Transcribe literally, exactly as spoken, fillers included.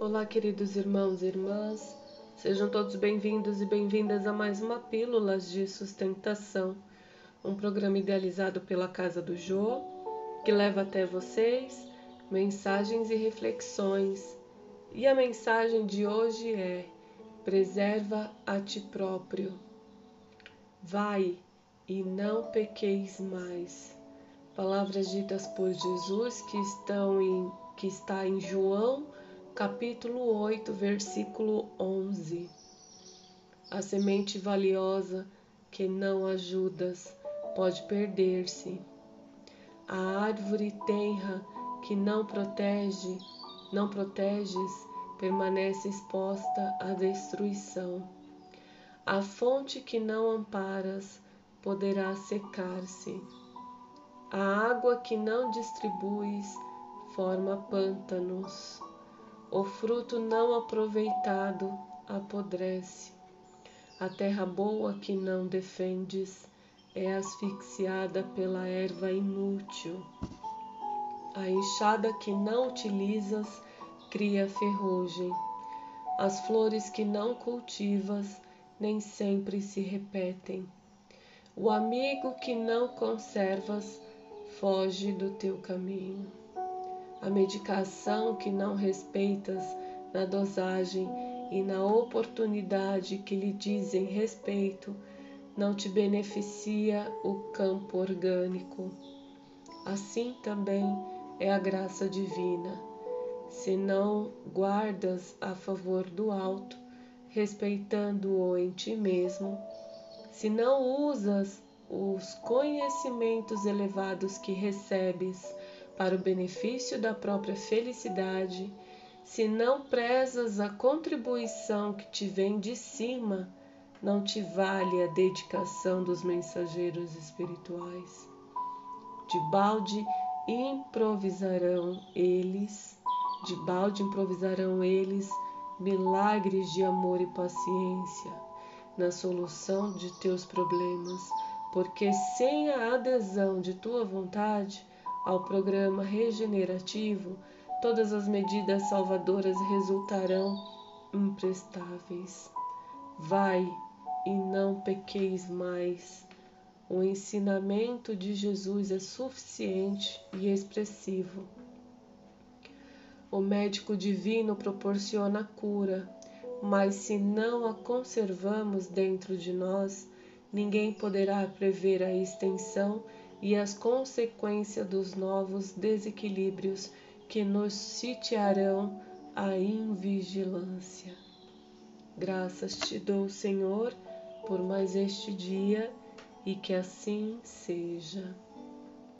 Olá, queridos irmãos e irmãs, sejam todos bem-vindos e bem-vindas a mais uma Pílulas de Sustentação, um programa idealizado pela Casa do João, que leva até vocês mensagens e reflexões. E a mensagem de hoje é: preserva a ti próprio. Vai e não pequeis mais. Palavras ditas por Jesus que, estão em, que está em João, capítulo oito, versículo onze. A semente valiosa que não ajudas pode perder-se. A árvore tenra que não protege, não proteges, permanece exposta à destruição. A fonte que não amparas poderá secar-se. A água que não distribuis forma pântanos. O fruto não aproveitado apodrece. A terra boa que não defendes é asfixiada pela erva inútil. A enxada que não utilizas cria ferrugem. As flores que não cultivas nem sempre se repetem. O amigo que não conservas foge do teu caminho. A medicação que não respeitas na dosagem e na oportunidade que lhe dizem respeito não te beneficia o campo orgânico. Assim também é a graça divina. Se não guardas a favor do alto, respeitando-o em ti mesmo, se não usas os conhecimentos elevados que recebes para o benefício da própria felicidade, se não prezas a contribuição que te vem de cima, não te vale a dedicação dos mensageiros espirituais. De balde improvisarão eles, de balde improvisarão eles milagres de amor e paciência na solução de teus problemas, porque sem a adesão de tua vontade ao programa regenerativo, todas as medidas salvadoras resultarão imprestáveis. Vai e não pequeis mais. O ensinamento de Jesus é suficiente e expressivo. O médico divino proporciona cura, mas se não a conservamos dentro de nós, ninguém poderá prever a extensão e as consequências dos novos desequilíbrios que nos sitiarão à invigilância. Graças te dou, Senhor, por mais este dia, e que assim seja.